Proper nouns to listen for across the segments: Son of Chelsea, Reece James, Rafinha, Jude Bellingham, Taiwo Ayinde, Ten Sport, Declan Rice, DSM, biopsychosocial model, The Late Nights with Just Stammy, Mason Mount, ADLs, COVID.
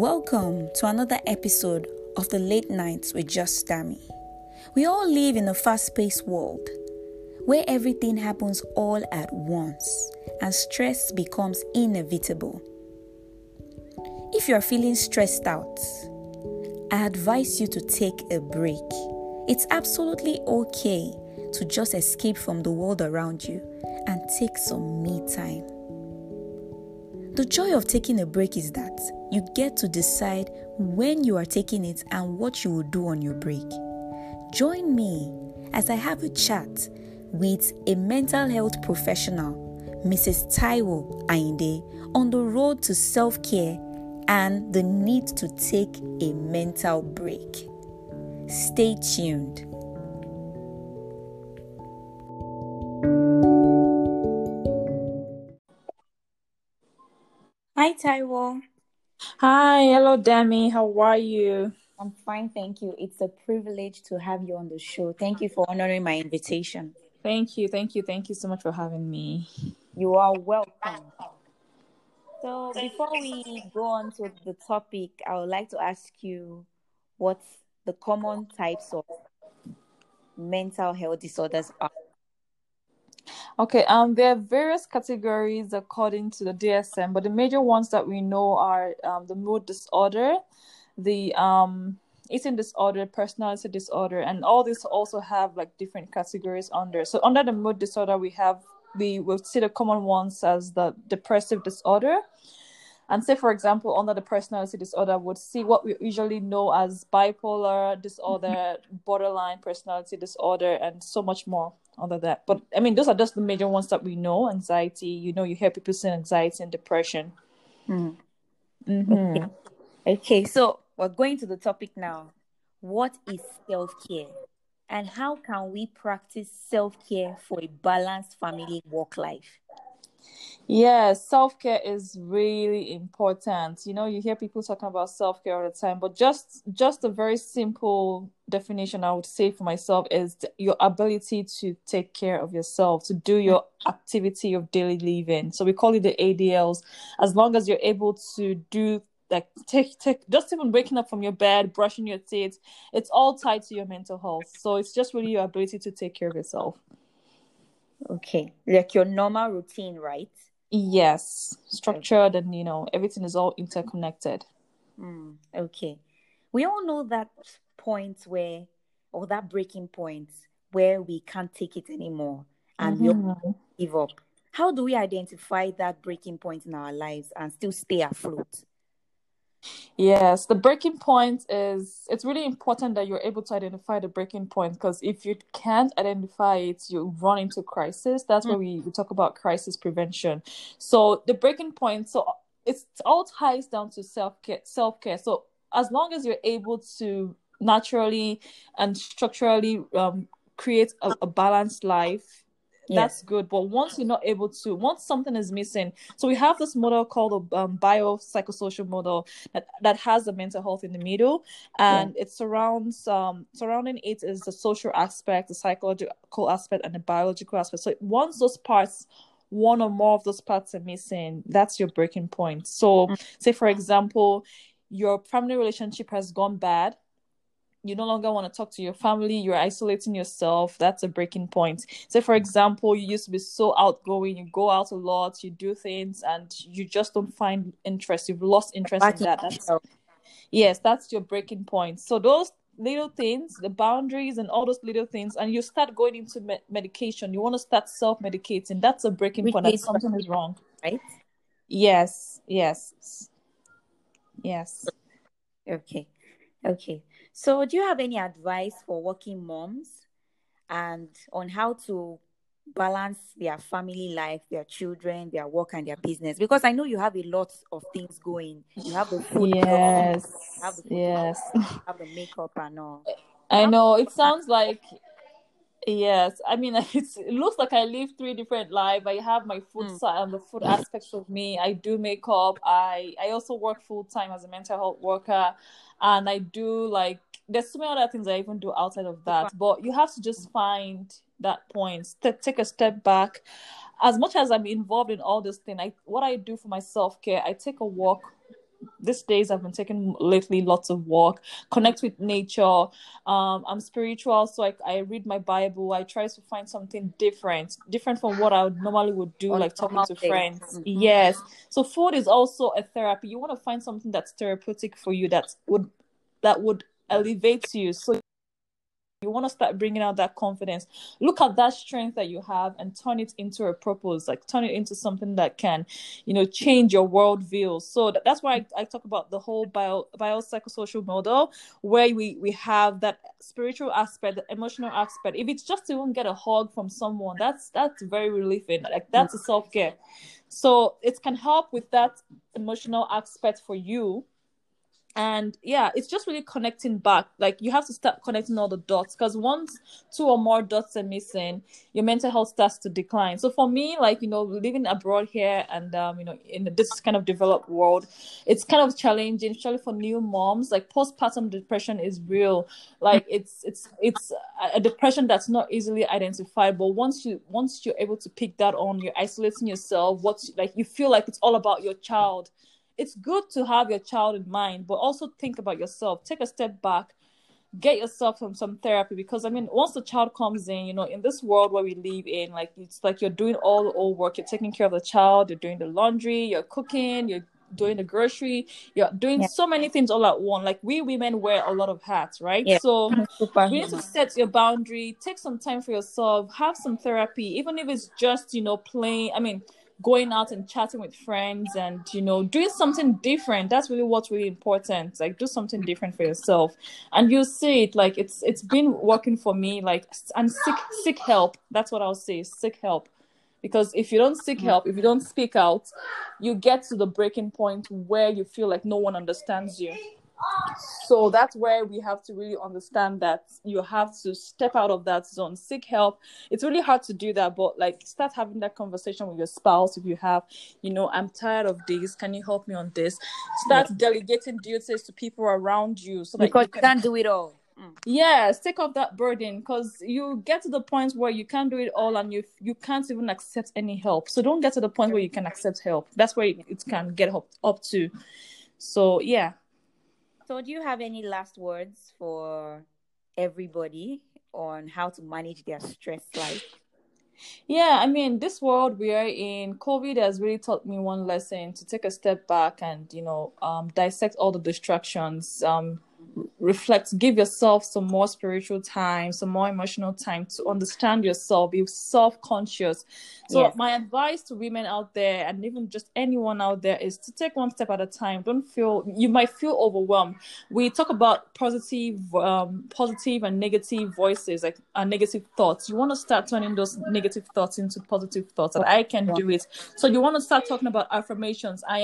Welcome to another episode of The Late Nights with Just Stammy. We all live in a fast-paced world where everything happens all at once and stress becomes inevitable. If you are feeling stressed out, I advise you to take a break. It's absolutely okay to just escape from the world around you and take some me time. The joy of taking a break is that you get to decide when you are taking it and what you will do on your break. Join me as I have a chat with a mental health professional, Mrs. Taiwo Ayinde, on the road to self-care and the need to take a mental break. Stay tuned. Hi, Taiwo. Hi, hello, Demi. How are you? I'm fine, thank you. It's a privilege to have you on the show. Thank you for honoring my invitation. Thank you so much for having me. You are welcome. So before we go on to the topic, I would like to ask you what the common types of mental health disorders are. Okay, there are various categories according to the DSM, but the major ones that we know are the mood disorder, the eating disorder, personality disorder, and all these also have like different categories under. So under the mood disorder, we will see the common ones as the depressive disorder. And say, for example, under the personality disorder, we'd see what we usually know as bipolar disorder, borderline personality disorder, and so much more under that. But, I mean, those are just the major ones that we know. Anxiety, you hear people saying anxiety and depression. Mm. Mm-hmm. Okay, so we're going to the topic now. What is self-care? And how can we practice self-care for a balanced family work life? Yeah, self-care is really important. You hear people talking about self-care all the time, but just a very simple definition I would say for myself is your ability to take care of yourself, to do your activity of daily living. So we call it the ADLs. As long as you're able to do, like take just even waking up from your bed, brushing your teeth, it's all tied to your mental health. So it's just really your ability to take care of yourself. Okay, like your normal routine, right? Yes, structured and, everything is all interconnected. Mm, okay. We all know that breaking point where we can't take it anymore and we give up. How do we identify that breaking point in our lives and still stay afloat? Yes, the breaking point it's really important that you're able to identify the breaking point, because if you can't identify it, you run into crisis. That's where we talk about crisis prevention. So the breaking point, so it's all ties down to self-care. So as long as you're able to naturally and structurally create a balanced life, that's good. But once you're not able to, once something is missing, so we have this model called the biopsychosocial model that has the mental health in the middle, and it surrounds surrounding it is the social aspect, the psychological aspect, and the biological aspect. So once those parts, one or more of those parts are missing, that's your breaking point. So say, for example, your family relationship has gone bad. You no longer want to talk to your family. You're isolating yourself. That's a breaking point. So, for example, you used to be so outgoing. You go out a lot. You do things, and you just don't find interest. You've lost interest in that. That's your breaking point. So those little things, the boundaries and all those little things, and you start going into medication. You want to start self-medicating. That's a breaking point. That something is wrong. Right? Yes. Okay. So do you have any advice for working moms and on how to balance their family life, their children, their work, and their business? Because I know you have a lot of things going. You have the food. Yes. You have the food, yes. You have the makeup and all. I know. It sounds like... Yes, I mean, it looks like I live three different lives. I have my food side and the food aspects of me. I do makeup. I also work full time as a mental health worker, and I do there's so many other things I even do outside of that. But you have to just find that point. Take a step back. As much as I'm involved in all this thing, what I do for my self care, I take a walk these days I've been taking lately lots of walk, connect with nature. I'm spiritual, so I read my Bible. I try to find something different from what I would normally do, like talking to friends. Mm-hmm. Yes. So food is also a therapy. You want to find something that's therapeutic for you, that would elevate you. So you want to start bringing out that confidence. Look at that strength that you have and turn it into a purpose, like turn it into something that can, change your worldview. So that's why I talk about the whole biopsychosocial model, where we have that spiritual aspect, the emotional aspect. If it's just to even get a hug from someone, that's very relieving. Like that's a self-care. So it can help with that emotional aspect for you. And yeah, it's just really connecting back. Like you have to start connecting all the dots, because once two or more dots are missing, your mental health starts to decline. So for me, living abroad here and, in this kind of developed world, it's kind of challenging, especially for new moms. Like postpartum depression is real. Like it's a depression that's not easily identified. But once you're able to pick that on, you're isolating yourself. You feel like it's all about your child. It's good to have your child in mind, but also think about yourself. Take a step back, get yourself some therapy, because once the child comes in, in this world where we live in, like it's like you're doing all the old work. You're taking care of the child, you're doing the laundry, you're cooking, you're doing the grocery, you're doing so many things all at once. Like we women wear a lot of hats, right? Yeah. So you need to set your boundary, take some time for yourself, have some therapy, even if it's just, going out and chatting with friends and, doing something different. That's really what's really important. Like do something different for yourself. And you'll see it, like it's been working for me, and seek help. That's what I'll say, seek help. Because if you don't seek help, if you don't speak out, you get to the breaking point where you feel like no one understands you. So that's where we have to really understand that you have to step out of that zone, seek help. It's really hard to do that, but start having that conversation with your spouse. If you have, I'm tired of this, can you help me on this? Start delegating duties to people around you, so that because you can't do it all. Yes, take off that burden, because you get to the point where you can't do it all and you can't even accept any help. So don't get to the point where you can accept help. That's where it can get up to. So yeah. So do you have any last words for everybody on how to manage their stress life? Yeah, this world we are in, COVID has really taught me one lesson, to take a step back and, dissect all the distractions, reflect, give yourself some more spiritual time, some more emotional time to understand yourself, be self-conscious. So my advice to women out there, and even just anyone out there, is to take one step at a time. You might feel overwhelmed. We talk about positive and negative voices, like negative thoughts. You want to start turning those negative thoughts into positive thoughts, and I can do it. So you want to start talking about affirmations. I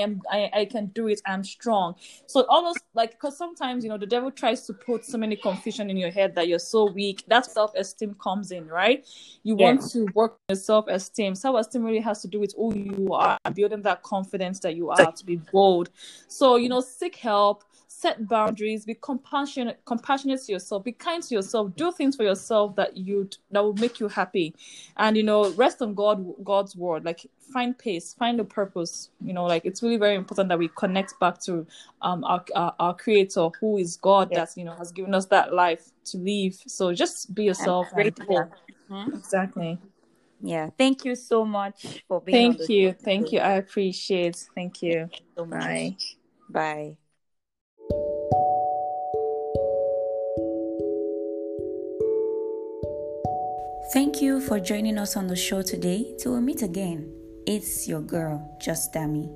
can do it. I'm strong. So almost because sometimes, the devil tries to put so many confusion in your head that you're so weak. That self-esteem comes in, right? You want to work on your self-esteem. Self-esteem really has to do with who you are, building that confidence that you are to be bold. So, seek help, set boundaries, be compassionate to yourself, be kind to yourself, do things for yourself that will make you happy. And, rest on God's word, find peace, find a purpose. It's really very important that we connect back to our creator, who is God, that has given us that life to live. So just be yourself. Grateful. Mm-hmm. Exactly. Yeah. Thank you so much for being here. Thank you. Thank you. I appreciate it. Thank you. So much. Bye. Bye. Thank you for joining us on the show today. Till we meet again, it's your girl, Just Stammy.